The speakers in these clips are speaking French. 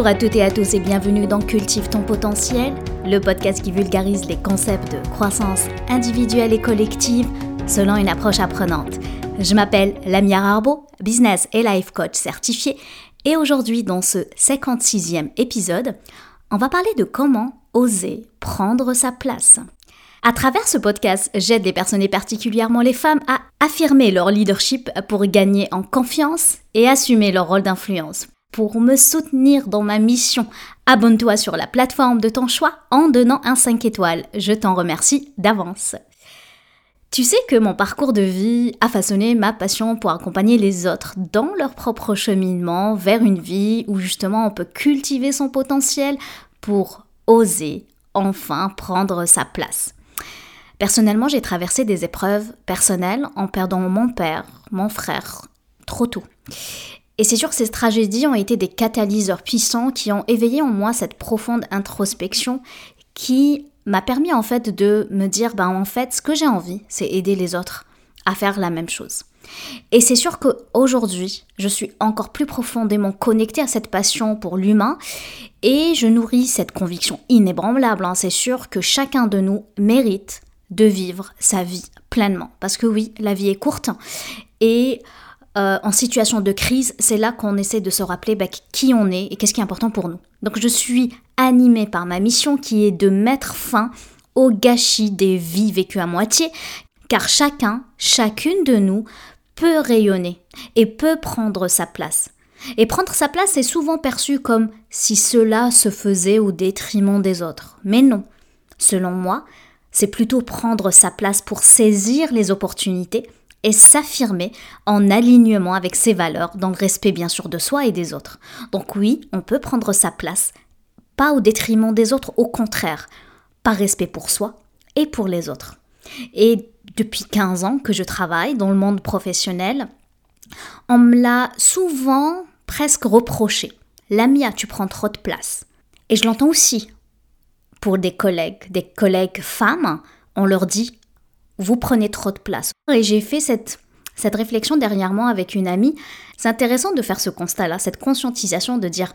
Bonjour à toutes et à tous et bienvenue dans Cultive ton potentiel, le podcast qui vulgarise les concepts de croissance individuelle et collective selon une approche apprenante. Je m'appelle Lamia Rarbo, business et life coach certifiée, et aujourd'hui dans ce 56e épisode, on va parler de comment oser prendre sa place. À travers ce podcast, j'aide les personnes et particulièrement les femmes à affirmer leur leadership pour gagner en confiance et assumer leur rôle d'influence. Pour me soutenir dans ma mission, abonne-toi sur la plateforme de ton choix en donnant un 5 étoiles. Je t'en remercie d'avance. Tu sais que mon parcours de vie a façonné ma passion pour accompagner les autres dans leur propre cheminement vers une vie où justement on peut cultiver son potentiel pour oser enfin prendre sa place. Personnellement, j'ai traversé des épreuves personnelles en perdant mon père, mon frère, trop tôt. Et c'est sûr que ces tragédies ont été des catalyseurs puissants qui ont éveillé en moi cette profonde introspection qui m'a permis en fait de me dire ce que j'ai envie, c'est aider les autres à faire la même chose. Et c'est sûr qu'aujourd'hui, je suis encore plus profondément connectée à cette passion pour l'humain et je nourris cette conviction inébranlable. C'est sûr que chacun de nous mérite de vivre sa vie pleinement. Parce que oui, la vie est courte et en situation de crise, c'est là qu'on essaie de se rappeler qui on est et qu'est-ce qui est important pour nous. Donc je suis animée par ma mission qui est de mettre fin au gâchis des vies vécues à moitié, car chacun, chacune de nous peut rayonner et peut prendre sa place. Et prendre sa place est souvent perçu comme si cela se faisait au détriment des autres. Mais non, selon moi, c'est plutôt prendre sa place pour saisir les opportunités et s'affirmer en alignement avec ses valeurs, dans le respect bien sûr de soi et des autres. Donc oui, on peut prendre sa place, pas au détriment des autres, au contraire, par respect pour soi et pour les autres. Et depuis 15 ans que je travaille dans le monde professionnel, on me l'a souvent presque reproché. « Lamia, tu prends trop de place ». Et je l'entends aussi pour des collègues femmes, on leur dit vous prenez trop de place. Et j'ai fait cette réflexion dernièrement avec une amie. C'est intéressant de faire ce constat-là, cette conscientisation de dire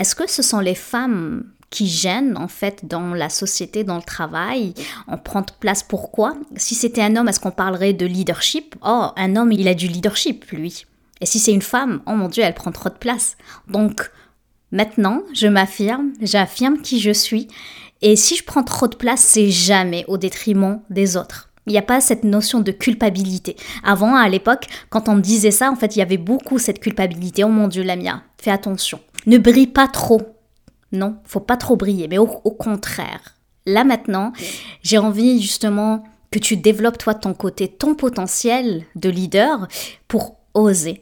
est-ce que ce sont les femmes qui gênent en fait dans la société, dans le travail? On prend de place pourquoi? Si c'était un homme, est-ce qu'on parlerait de leadership? Oh, un homme, il a du leadership, lui. Et si c'est une femme, oh mon Dieu, elle prend trop de place. Donc maintenant, je m'affirme, j'affirme qui je suis. Et si je prends trop de place, c'est jamais au détriment des autres. Il n'y a pas cette notion de culpabilité. Avant, à l'époque, quand on me disait ça, en fait, il y avait beaucoup cette culpabilité. Oh mon Dieu, Lamia, fais attention. Ne brille pas trop. Non, faut pas trop briller, mais au contraire. Là, maintenant, j'ai envie justement que tu développes, toi, de ton côté, ton potentiel de leader pour oser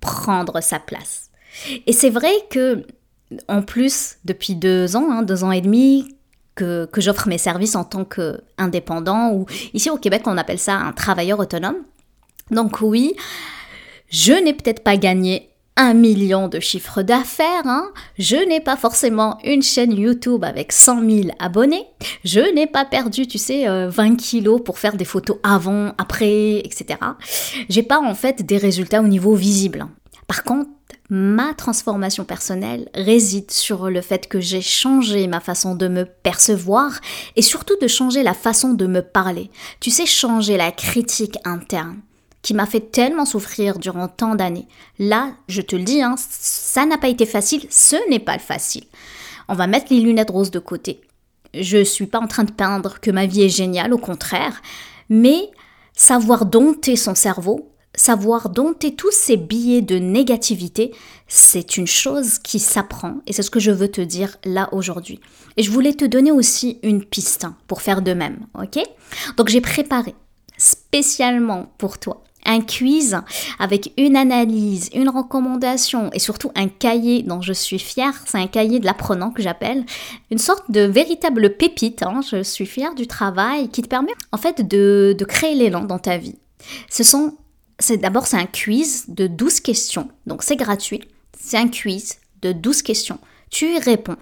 prendre sa place. Et c'est vrai que, en plus, depuis 2 ans et demi, que j'offre mes services en tant qu'indépendant, ou ici au Québec, on appelle ça un travailleur autonome. Donc oui, je n'ai peut-être pas gagné 1 million de chiffre d'affaires, Je n'ai pas forcément une chaîne YouTube avec 100 000 abonnés, je n'ai pas perdu, 20 kilos pour faire des photos avant, après, etc. J'ai pas en fait des résultats au niveau visible. Par contre, ma transformation personnelle réside sur le fait que j'ai changé ma façon de me percevoir et surtout de changer la façon de me parler. Tu sais, changer la critique interne qui m'a fait tellement souffrir durant tant d'années. Là, je te le dis, ça n'a pas été facile, ce n'est pas facile. On va mettre les lunettes roses de côté. Je suis pas en train de peindre que ma vie est géniale, au contraire, mais savoir dompter son cerveau, savoir dompter tous ces billets de négativité, c'est une chose qui s'apprend et c'est ce que je veux te dire là aujourd'hui. Et je voulais te donner aussi une piste pour faire de même, ok? Donc j'ai préparé spécialement pour toi un quiz avec une analyse, une recommandation et surtout un cahier dont je suis fière. C'est un cahier de l'apprenant que j'appelle une sorte de véritable pépite. Je suis fière du travail qui te permet en fait de créer l'élan dans ta vie. C'est un quiz de 12 questions, donc c'est gratuit, c'est un quiz de 12 questions. Tu y réponds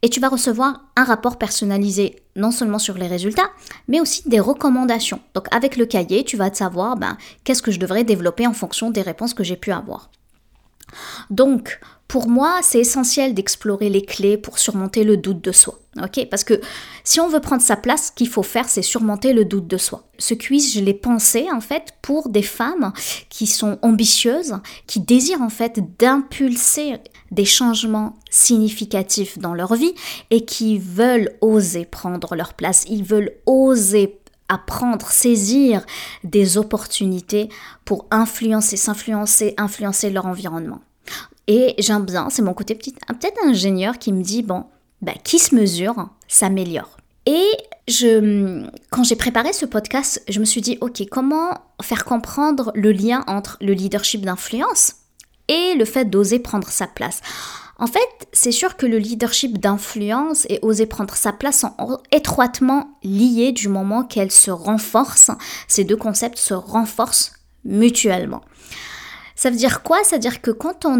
et tu vas recevoir un rapport personnalisé non seulement sur les résultats, mais aussi des recommandations. Donc avec le cahier, tu vas savoir qu'est-ce que je devrais développer en fonction des réponses que j'ai pu avoir. Donc Pour moi, c'est essentiel d'explorer les clés pour surmonter le doute de soi. Okay, parce que si on veut prendre sa place, ce qu'il faut faire, c'est surmonter le doute de soi. Ce quiz, je l'ai pensé en fait pour des femmes qui sont ambitieuses, qui désirent en fait d'impulser des changements significatifs dans leur vie et qui veulent oser prendre leur place. Ils veulent oser apprendre, saisir des opportunités pour influencer, s'influencer, influencer leur environnement. Et j'aime bien, c'est mon côté peut-être ingénieur qui me dit bon. Qui se mesure, s'améliore. Et quand j'ai préparé ce podcast, je me suis dit, ok, comment faire comprendre le lien entre le leadership d'influence et le fait d'oser prendre sa place ? En fait, c'est sûr que le leadership d'influence et oser prendre sa place sont étroitement liés du moment qu'elles se renforcent. Ces deux concepts se renforcent mutuellement. Ça veut dire quoi ? Ça veut dire que quand on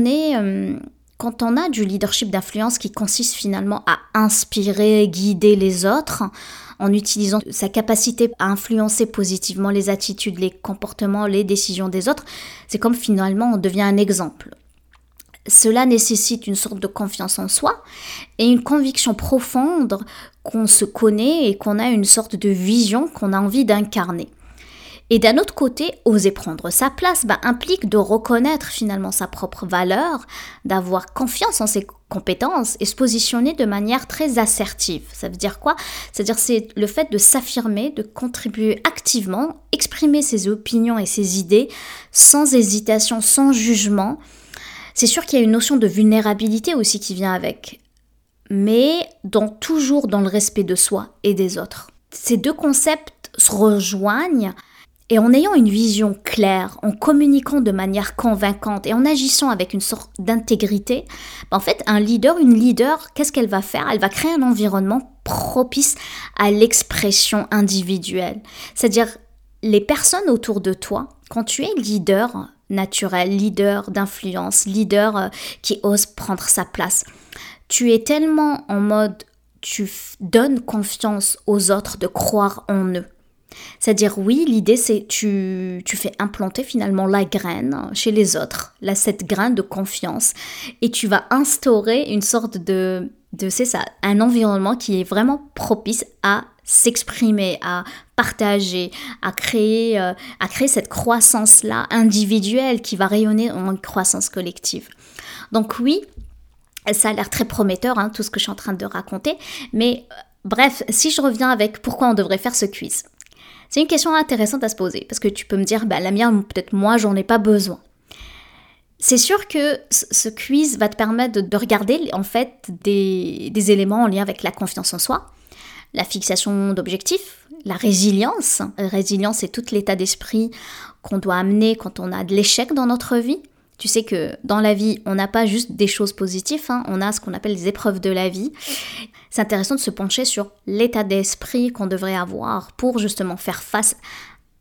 a du leadership d'influence qui consiste finalement à inspirer, guider les autres en utilisant sa capacité à influencer positivement les attitudes, les comportements, les décisions des autres, c'est comme finalement on devient un exemple. Cela nécessite une sorte de confiance en soi et une conviction profonde qu'on se connaît et qu'on a une sorte de vision qu'on a envie d'incarner. Et d'un autre côté, oser prendre sa place implique de reconnaître finalement sa propre valeur, d'avoir confiance en ses compétences et se positionner de manière très assertive. Ça veut dire quoi ? C'est-à-dire c'est le fait de s'affirmer, de contribuer activement, exprimer ses opinions et ses idées sans hésitation, sans jugement. C'est sûr qu'il y a une notion de vulnérabilité aussi qui vient avec, mais toujours dans le respect de soi et des autres. Ces deux concepts se rejoignent. Et en ayant une vision claire, en communiquant de manière convaincante et en agissant avec une sorte d'intégrité, en fait, un leader, une leader, qu'est-ce qu'elle va faire ? Elle va créer un environnement propice à l'expression individuelle. C'est-à-dire, les personnes autour de toi, quand tu es leader naturel, leader d'influence, leader qui ose prendre sa place, tu es tellement en mode, tu donnes confiance aux autres de croire en eux. C'est-à-dire, oui, l'idée, c'est tu fais implanter finalement la graine chez les autres, cette graine de confiance, et tu vas instaurer une sorte un environnement qui est vraiment propice à s'exprimer, à partager, à créer cette croissance-là individuelle qui va rayonner en une croissance collective. Donc oui, ça a l'air très prometteur, tout ce que je suis en train de raconter, mais bref, si je reviens avec pourquoi on devrait faire ce quiz. C'est une question intéressante à se poser, parce que tu peux me dire, la mienne, peut-être moi, j'en ai pas besoin. C'est sûr que ce quiz va te permettre de regarder en fait des éléments en lien avec la confiance en soi, la fixation d'objectifs, la résilience. La résilience, c'est tout l'état d'esprit qu'on doit amener quand on a de l'échec dans notre vie. Tu sais que dans la vie, on n'a pas juste des choses positives, on a ce qu'on appelle les épreuves de la vie. C'est intéressant de se pencher sur l'état d'esprit qu'on devrait avoir pour justement faire face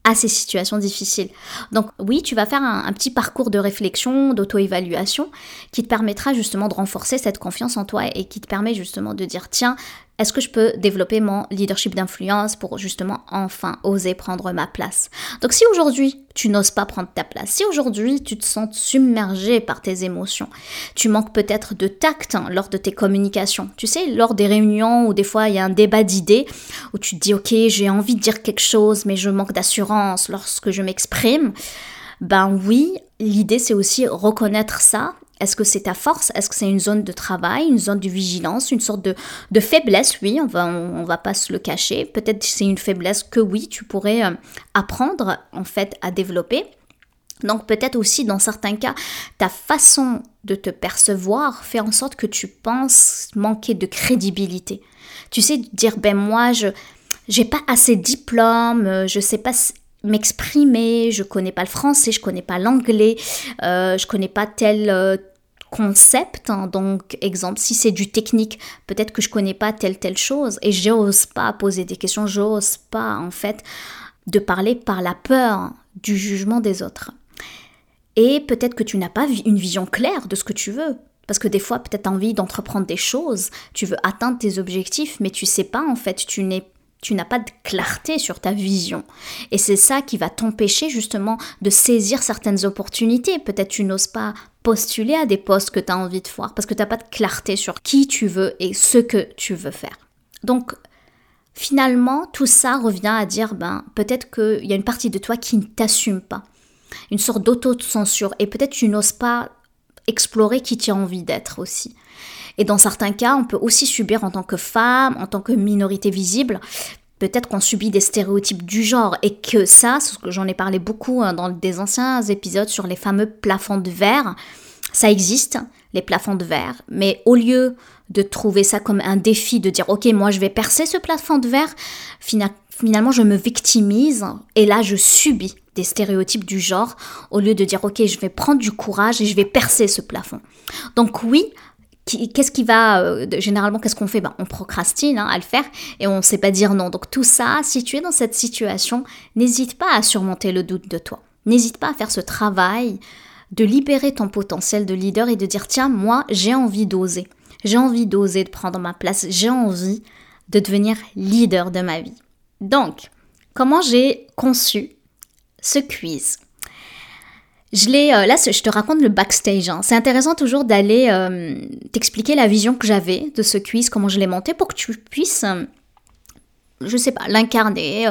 à ces situations difficiles. Donc oui, tu vas faire un petit parcours de réflexion, d'auto-évaluation qui te permettra justement de renforcer cette confiance en toi et qui te permet justement de dire tiens, est-ce que je peux développer mon leadership d'influence pour justement enfin oser prendre ma place ? Donc si aujourd'hui tu n'oses pas prendre ta place, si aujourd'hui tu te sens submergé par tes émotions, tu manques peut-être de tact lors de tes communications, tu sais, lors des réunions où des fois il y a un débat d'idées où tu te dis ok j'ai envie de dire quelque chose mais je manque d'assurance lorsque je m'exprime, oui, l'idée c'est aussi reconnaître ça. Est-ce que c'est ta force ? Est-ce que c'est une zone de travail, une zone de vigilance, une sorte de faiblesse ? Oui, on va pas se le cacher. Peut-être que c'est une faiblesse que oui, tu pourrais apprendre en fait à développer. Donc peut-être aussi dans certains cas, ta façon de te percevoir fait en sorte que tu penses manquer de crédibilité. Tu sais, dire moi j'ai pas assez de diplômes, je sais pas m'exprimer, je connais pas le français, je connais pas l'anglais, je connais pas tel concept, donc exemple si c'est du technique, peut-être que je connais pas telle chose et j'ose pas poser des questions, j'ose pas en fait de parler par la peur du jugement des autres. Et peut-être que tu n'as pas une vision claire de ce que tu veux. Parce que des fois, peut-être tu as envie d'entreprendre des choses, tu veux atteindre tes objectifs, mais tu sais pas en fait, tu n'es tu n'as pas de clarté sur ta vision. Et c'est ça qui va t'empêcher justement de saisir certaines opportunités. Peut-être tu n'oses pas postuler à des postes que tu as envie de voir parce que tu n'as pas de clarté sur qui tu veux et ce que tu veux faire. Donc finalement, tout ça revient à dire peut-être qu'il y a une partie de toi qui ne t'assume pas. Une sorte d'auto-censure. Et peut-être tu n'oses pas explorer qui tu as envie d'être aussi. Et dans certains cas, on peut aussi subir en tant que femme, en tant que minorité visible, peut-être qu'on subit des stéréotypes du genre et que ça, ce que j'en ai parlé beaucoup dans des anciens épisodes sur les fameux plafonds de verre, ça existe, les plafonds de verre, mais au lieu de trouver ça comme un défi, de dire « Ok, moi je vais percer ce plafond de verre », finalement je me victimise et là je subis des stéréotypes du genre au lieu de dire « Ok, je vais prendre du courage et je vais percer ce plafond ». Donc oui, qu'est-ce qu'on fait ? On procrastine à le faire et on ne sait pas dire non. Donc tout ça, si tu es dans cette situation, n'hésite pas à surmonter le doute de toi. N'hésite pas à faire ce travail de libérer ton potentiel de leader et de dire « Tiens, moi, j'ai envie d'oser. J'ai envie d'oser de prendre ma place. J'ai envie de devenir leader de ma vie. » Donc, comment j'ai conçu ce quiz ? Je te raconte le backstage. C'est intéressant toujours d'aller t'expliquer la vision que j'avais de ce quiz, comment je l'ai monté, pour que tu puisses, l'incarner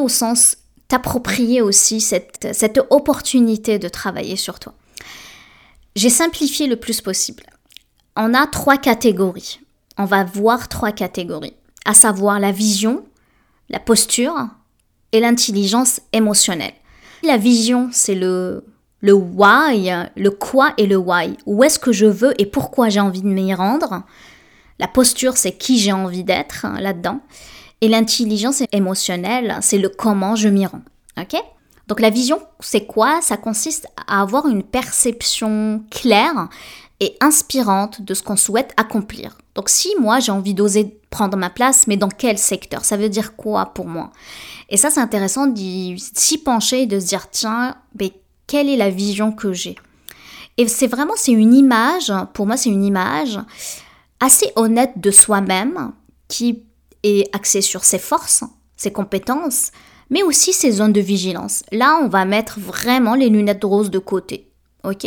au sens t'approprier aussi cette opportunité de travailler sur toi. J'ai simplifié le plus possible. On a 3 catégories. On va voir 3 catégories, à savoir la vision, la posture et l'intelligence émotionnelle. La vision, c'est le why, le quoi et le why. Où est-ce que je veux et pourquoi j'ai envie de m'y rendre. La posture, c'est qui j'ai envie d'être là-dedans. Et l'intelligence émotionnelle, c'est le comment je m'y rends. Okay ? Donc la vision, c'est quoi ? Ça consiste à avoir une perception claire et inspirante de ce qu'on souhaite accomplir. Donc si moi j'ai envie d'oser prendre ma place, mais dans quel secteur ? Ça veut dire quoi pour moi ? Et ça c'est intéressant d'y s'y pencher et de se dire tiens, mais quelle est la vision que j'ai ? Et c'est une image, pour moi c'est une image assez honnête de soi-même qui est axée sur ses forces, ses compétences, mais aussi ses zones de vigilance. Là on va mettre vraiment les lunettes roses de côté. Ok ?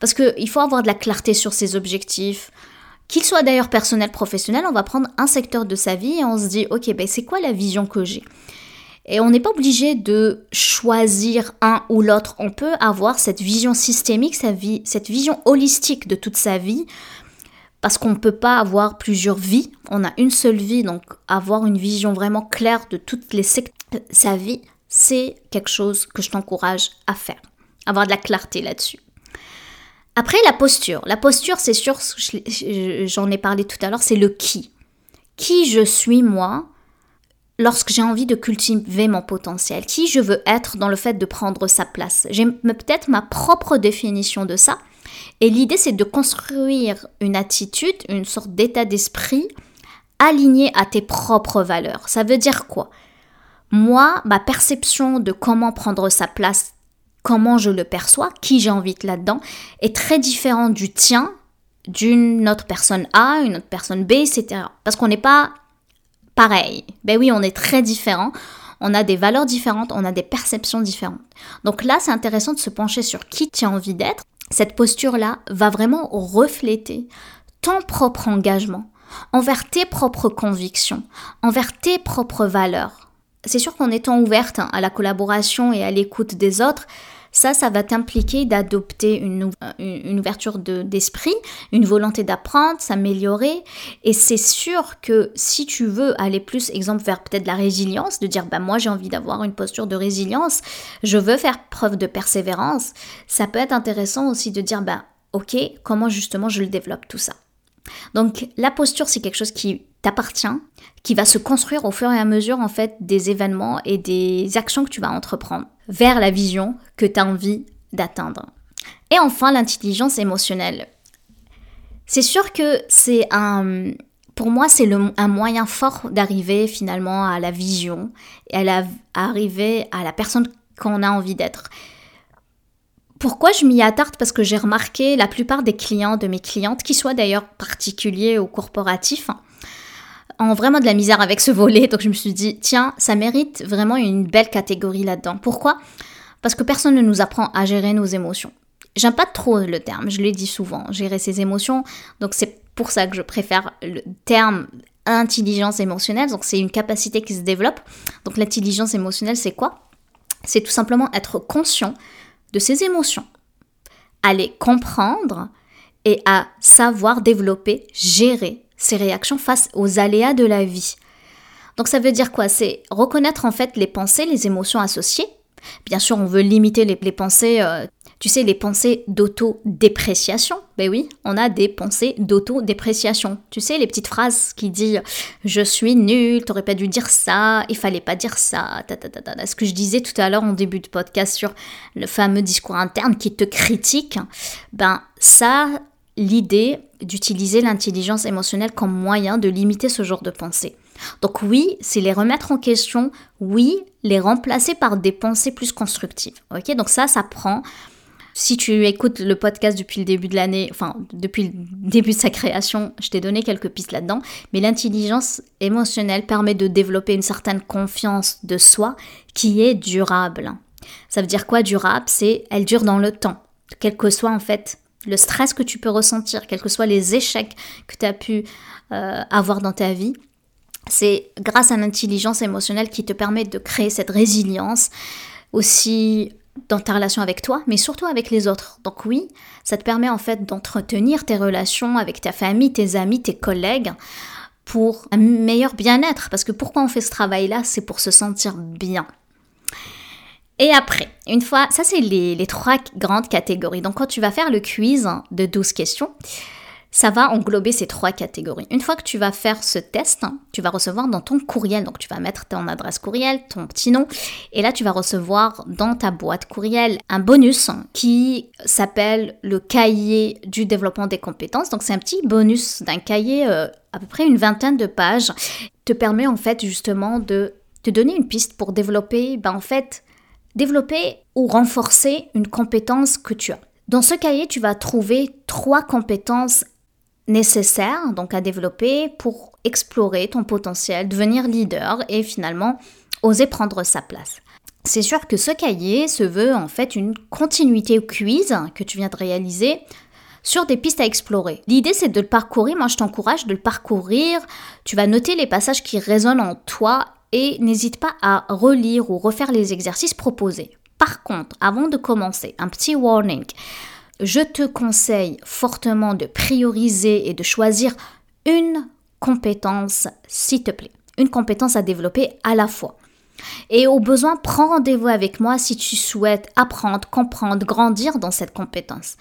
Parce qu'il faut avoir de la clarté sur ses objectifs, qu'ils soient d'ailleurs personnels, professionnels. On va prendre un secteur de sa vie et on se dit « Ok, c'est quoi la vision que j'ai ?» Et on n'est pas obligé de choisir un ou l'autre. On peut avoir cette vision systémique, cette vision holistique de toute sa vie parce qu'on ne peut pas avoir plusieurs vies. On a une seule vie, donc avoir une vision vraiment claire de toutes les secteurs de sa vie, c'est quelque chose que je t'encourage à faire. Avoir de la clarté là-dessus. Après, la posture. La posture, c'est sûr, j'en ai parlé tout à l'heure, c'est le qui. Qui je suis, moi, lorsque j'ai envie de cultiver mon potentiel. Qui je veux être dans le fait de prendre sa place. J'ai peut-être ma propre définition de ça. Et l'idée, c'est de construire une attitude, une sorte d'état d'esprit aligné à tes propres valeurs. Ça veut dire quoi ? Moi, ma perception de comment prendre sa place, comment je le perçois, qui j'invite là-dedans, est très différent du tien, d'une autre personne A, une autre personne B, etc. Parce qu'on n'est pas pareil. Ben oui, on est très différents. On a des valeurs différentes, on a des perceptions différentes. Donc là, c'est intéressant de se pencher sur qui tu as envie d'être. Cette posture-là va vraiment refléter ton propre engagement, envers tes propres convictions, envers tes propres valeurs. C'est sûr qu'en étant ouverte à la collaboration et à l'écoute des autres, ça va t'impliquer d'adopter une ouverture d'esprit, une volonté d'apprendre, s'améliorer. Et c'est sûr que si tu veux aller plus, exemple, vers peut-être la résilience, de dire moi j'ai envie d'avoir une posture de résilience, je veux faire preuve de persévérance, ça peut être intéressant aussi de dire ok, comment justement je le développe tout ça. Donc la posture, c'est quelque chose qui t'appartient, qui va se construire au fur et à mesure en fait des événements et des actions que tu vas entreprendre vers la vision que tu as envie d'atteindre. Et enfin, l'intelligence émotionnelle. C'est sûr que pour moi c'est un moyen fort d'arriver finalement à la vision et arriver à la personne qu'on a envie d'être. Pourquoi je m'y attarde ? Parce que j'ai remarqué la plupart de mes clientes, qu'ils soient d'ailleurs particuliers ou corporatifs, ont vraiment de la misère avec ce volet, donc je me suis dit tiens, ça mérite vraiment une belle catégorie là-dedans. Pourquoi ? Parce que personne ne nous apprend à gérer nos émotions. J'aime pas trop le terme, je l'ai dit souvent, gérer ses émotions, donc c'est pour ça que je préfère le terme intelligence émotionnelle, donc c'est une capacité qui se développe. Donc l'intelligence émotionnelle, c'est quoi ? C'est tout simplement être conscient de ses émotions, à les comprendre et à savoir développer, gérer ses réactions face aux aléas de la vie. Donc ça veut dire quoi ? C'est reconnaître en fait les pensées, les émotions associées. Bien sûr, on veut limiter les pensées, tu sais, les pensées d'autodépréciation. Ben oui, on a des pensées d'autodépréciation. Tu sais, les petites phrases qui disent « je suis nulle, t'aurais pas dû dire ça, il fallait pas dire ça, ta ta ta ta ». Ce que je disais tout à l'heure en début de podcast sur le fameux discours interne qui te critique, ben ça, l'idée d'utiliser l'intelligence émotionnelle comme moyen de limiter ce genre de pensée. Donc oui, c'est les remettre en question, oui, les remplacer par des pensées plus constructives. Ok, donc ça prend, si tu écoutes le podcast depuis le début de l'année, enfin depuis le début de sa création, je t'ai donné quelques pistes là-dedans, mais l'intelligence émotionnelle permet de développer une certaine confiance de soi qui est durable. Ça veut dire quoi durable ? C'est elle dure dans le temps, quel que soit en fait le stress que tu peux ressentir, quels que soient les échecs que tu as pu avoir dans ta vie. C'est grâce à l'intelligence émotionnelle qui te permet de créer cette résilience aussi dans ta relation avec toi, mais surtout avec les autres. Donc oui, ça te permet en fait d'entretenir tes relations avec ta famille, tes amis, tes collègues pour un meilleur bien-être. Parce que pourquoi on fait ce travail-là ? C'est pour se sentir bien. Et après, une fois, ça c'est les trois grandes catégories. Donc quand tu vas faire le quiz de 12 questions, ça va englober ces trois catégories. Une fois que tu vas faire ce test, tu vas recevoir dans ton courriel, donc tu vas mettre ton adresse courriel, ton petit nom, et là tu vas recevoir dans ta boîte courriel un bonus qui s'appelle le cahier du développement des compétences. Donc c'est un petit bonus d'un cahier à peu près une vingtaine de pages, te permet en fait justement de te donner une piste pour développer, ben en fait, développer ou renforcer une compétence que tu as. Dans ce cahier, tu vas trouver trois compétences nécessaires donc à développer pour explorer ton potentiel, devenir leader et finalement oser prendre sa place. C'est sûr que ce cahier se veut en fait une continuité au quiz que tu viens de réaliser sur des pistes à explorer. L'idée c'est de le parcourir, moi je t'encourage de le parcourir, tu vas noter les passages qui résonnent en toi et n'hésite pas à relire ou refaire les exercices proposés. Par contre, avant de commencer, un petit warning. Je te conseille fortement de prioriser et de choisir une compétence, s'il te plaît. Une compétence à développer à la fois. Et au besoin, prends rendez-vous avec moi si tu souhaites apprendre, comprendre, grandir dans cette compétence.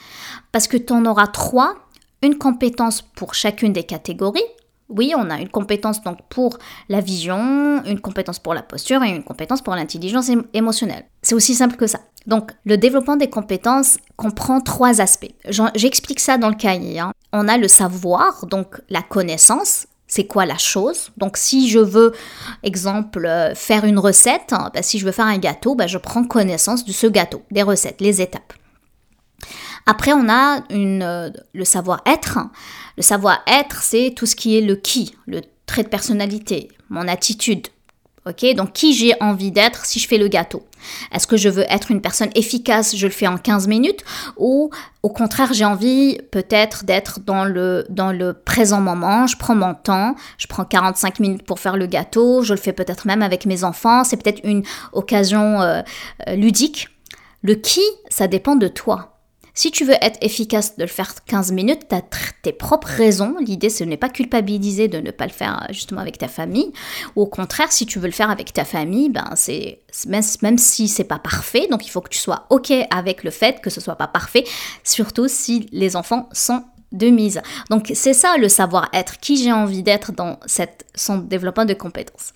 Parce que tu en auras trois, une compétence pour chacune des catégories. Oui, on a une compétence donc pour la vision, une compétence pour la posture et une compétence pour l'intelligence émotionnelle. C'est aussi simple que ça. Donc, le développement des compétences comprend trois aspects. J'explique ça dans le cahier. On a le savoir, donc la connaissance. C'est quoi la chose ? Donc, si je veux, exemple, faire une recette, si je veux faire un gâteau, je prends connaissance de ce gâteau, des recettes, les étapes. Après, on a le savoir-être. Le savoir-être, c'est tout ce qui est le qui, le trait de personnalité, mon attitude. Okay, donc, qui j'ai envie d'être si je fais le gâteau ? Est-ce que je veux être une personne efficace, je le fais en 15 minutes ? Ou au contraire, j'ai envie peut-être d'être dans le présent moment, je prends mon temps, je prends 45 minutes pour faire le gâteau, je le fais peut-être même avec mes enfants, c'est peut-être une occasion ludique. Le qui, ça dépend de toi. Si tu veux être efficace de le faire 15 minutes, tu as tes propres raisons. L'idée, ce n'est pas culpabiliser de ne pas le faire justement avec ta famille. Au contraire, si tu veux le faire avec ta famille, même si ce n'est pas parfait, donc il faut que tu sois OK avec le fait que ce ne soit pas parfait, surtout si les enfants sont de mise. Donc c'est ça le savoir-être, qui j'ai envie d'être dans son développement de compétences.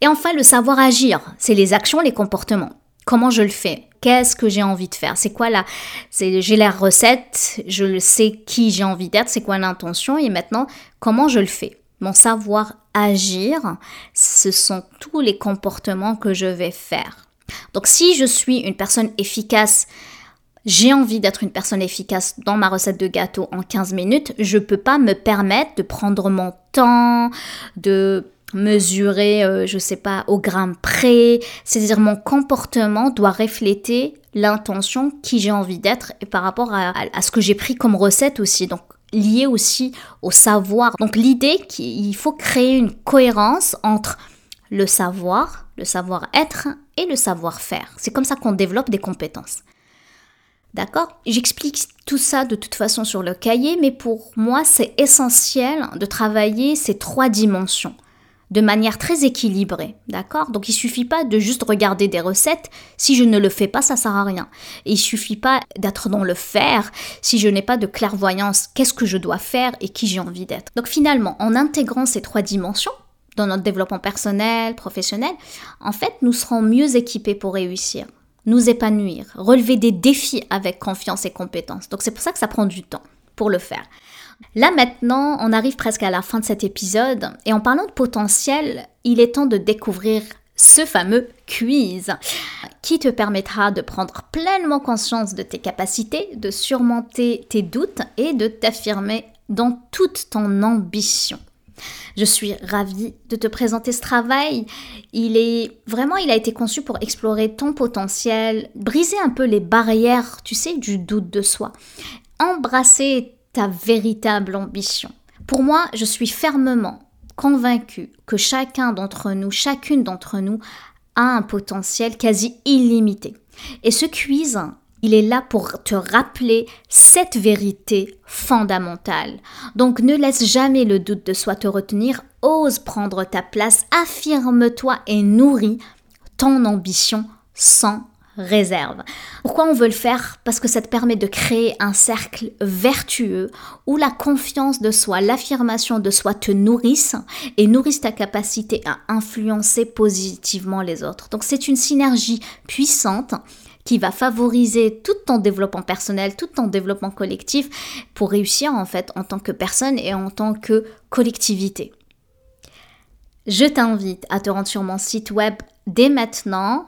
Et enfin, le savoir-agir, c'est les actions, les comportements. Comment je le fais ? Qu'est-ce que j'ai envie de faire ? C'est quoi j'ai la recette, je sais qui j'ai envie d'être, c'est quoi l'intention et maintenant, comment je le fais ? Mon savoir agir, ce sont tous les comportements que je vais faire. Donc, si je suis une personne efficace, j'ai envie d'être une personne efficace dans ma recette de gâteau en 15 minutes, je peux pas me permettre de prendre mon temps, de mesurer, je sais pas, au gramme près. C'est-à-dire mon comportement doit refléter l'intention qui j'ai envie d'être et par rapport à ce que j'ai pris comme recette aussi. Donc, lié aussi au savoir. Donc, l'idée qu'il faut créer une cohérence entre le savoir, le savoir-être et le savoir-faire. C'est comme ça qu'on développe des compétences. D'accord ? J'explique tout ça de toute façon sur le cahier, mais pour moi, c'est essentiel de travailler ces trois dimensions de manière très équilibrée, d'accord ? Donc, il suffit pas de juste regarder des recettes. Si je ne le fais pas, ça sert à rien. Et il suffit pas d'être dans le faire si je n'ai pas de clairvoyance. Qu'est-ce que je dois faire et qui j'ai envie d'être ? Donc, finalement, en intégrant ces trois dimensions dans notre développement personnel, professionnel, en fait, nous serons mieux équipés pour réussir, nous épanouir, relever des défis avec confiance et compétence. Donc, c'est pour ça que ça prend du temps pour le faire. Là maintenant, on arrive presque à la fin de cet épisode et en parlant de potentiel, il est temps de découvrir ce fameux quiz qui te permettra de prendre pleinement conscience de tes capacités, de surmonter tes doutes et de t'affirmer dans toute ton ambition. Je suis ravie de te présenter ce travail. Il a été conçu pour explorer ton potentiel, briser un peu les barrières, tu sais, du doute de soi, embrasser ta véritable ambition. Pour moi, je suis fermement convaincue que chacun d'entre nous, chacune d'entre nous a un potentiel quasi illimité. Et ce quiz, il est là pour te rappeler cette vérité fondamentale. Donc ne laisse jamais le doute de soi te retenir, ose prendre ta place, affirme-toi et nourris ton ambition sans réserve. Pourquoi on veut le faire ? Parce que ça te permet de créer un cercle vertueux où la confiance de soi, l'affirmation de soi te nourrissent et nourrissent ta capacité à influencer positivement les autres. Donc c'est une synergie puissante qui va favoriser tout ton développement personnel, tout ton développement collectif pour réussir en fait en tant que personne et en tant que collectivité. Je t'invite à te rendre sur mon site web dès maintenant,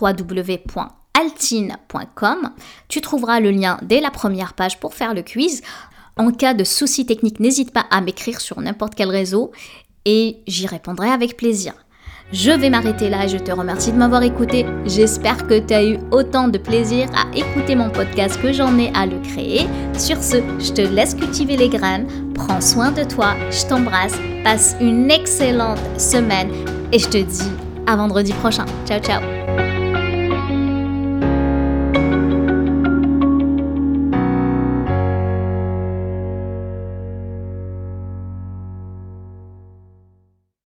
www.altine.com. Tu trouveras le lien dès la première page pour faire le quiz. En cas de soucis techniques, n'hésite pas à m'écrire sur n'importe quel réseau et j'y répondrai avec plaisir. Je vais m'arrêter là et je te remercie de m'avoir écouté. J'espère que tu as eu autant de plaisir à écouter mon podcast que j'en ai à le créer. Sur ce, je te laisse cultiver les graines. Prends soin de toi, je t'embrasse. Passe une excellente semaine et je te dis à vendredi prochain. Ciao, ciao.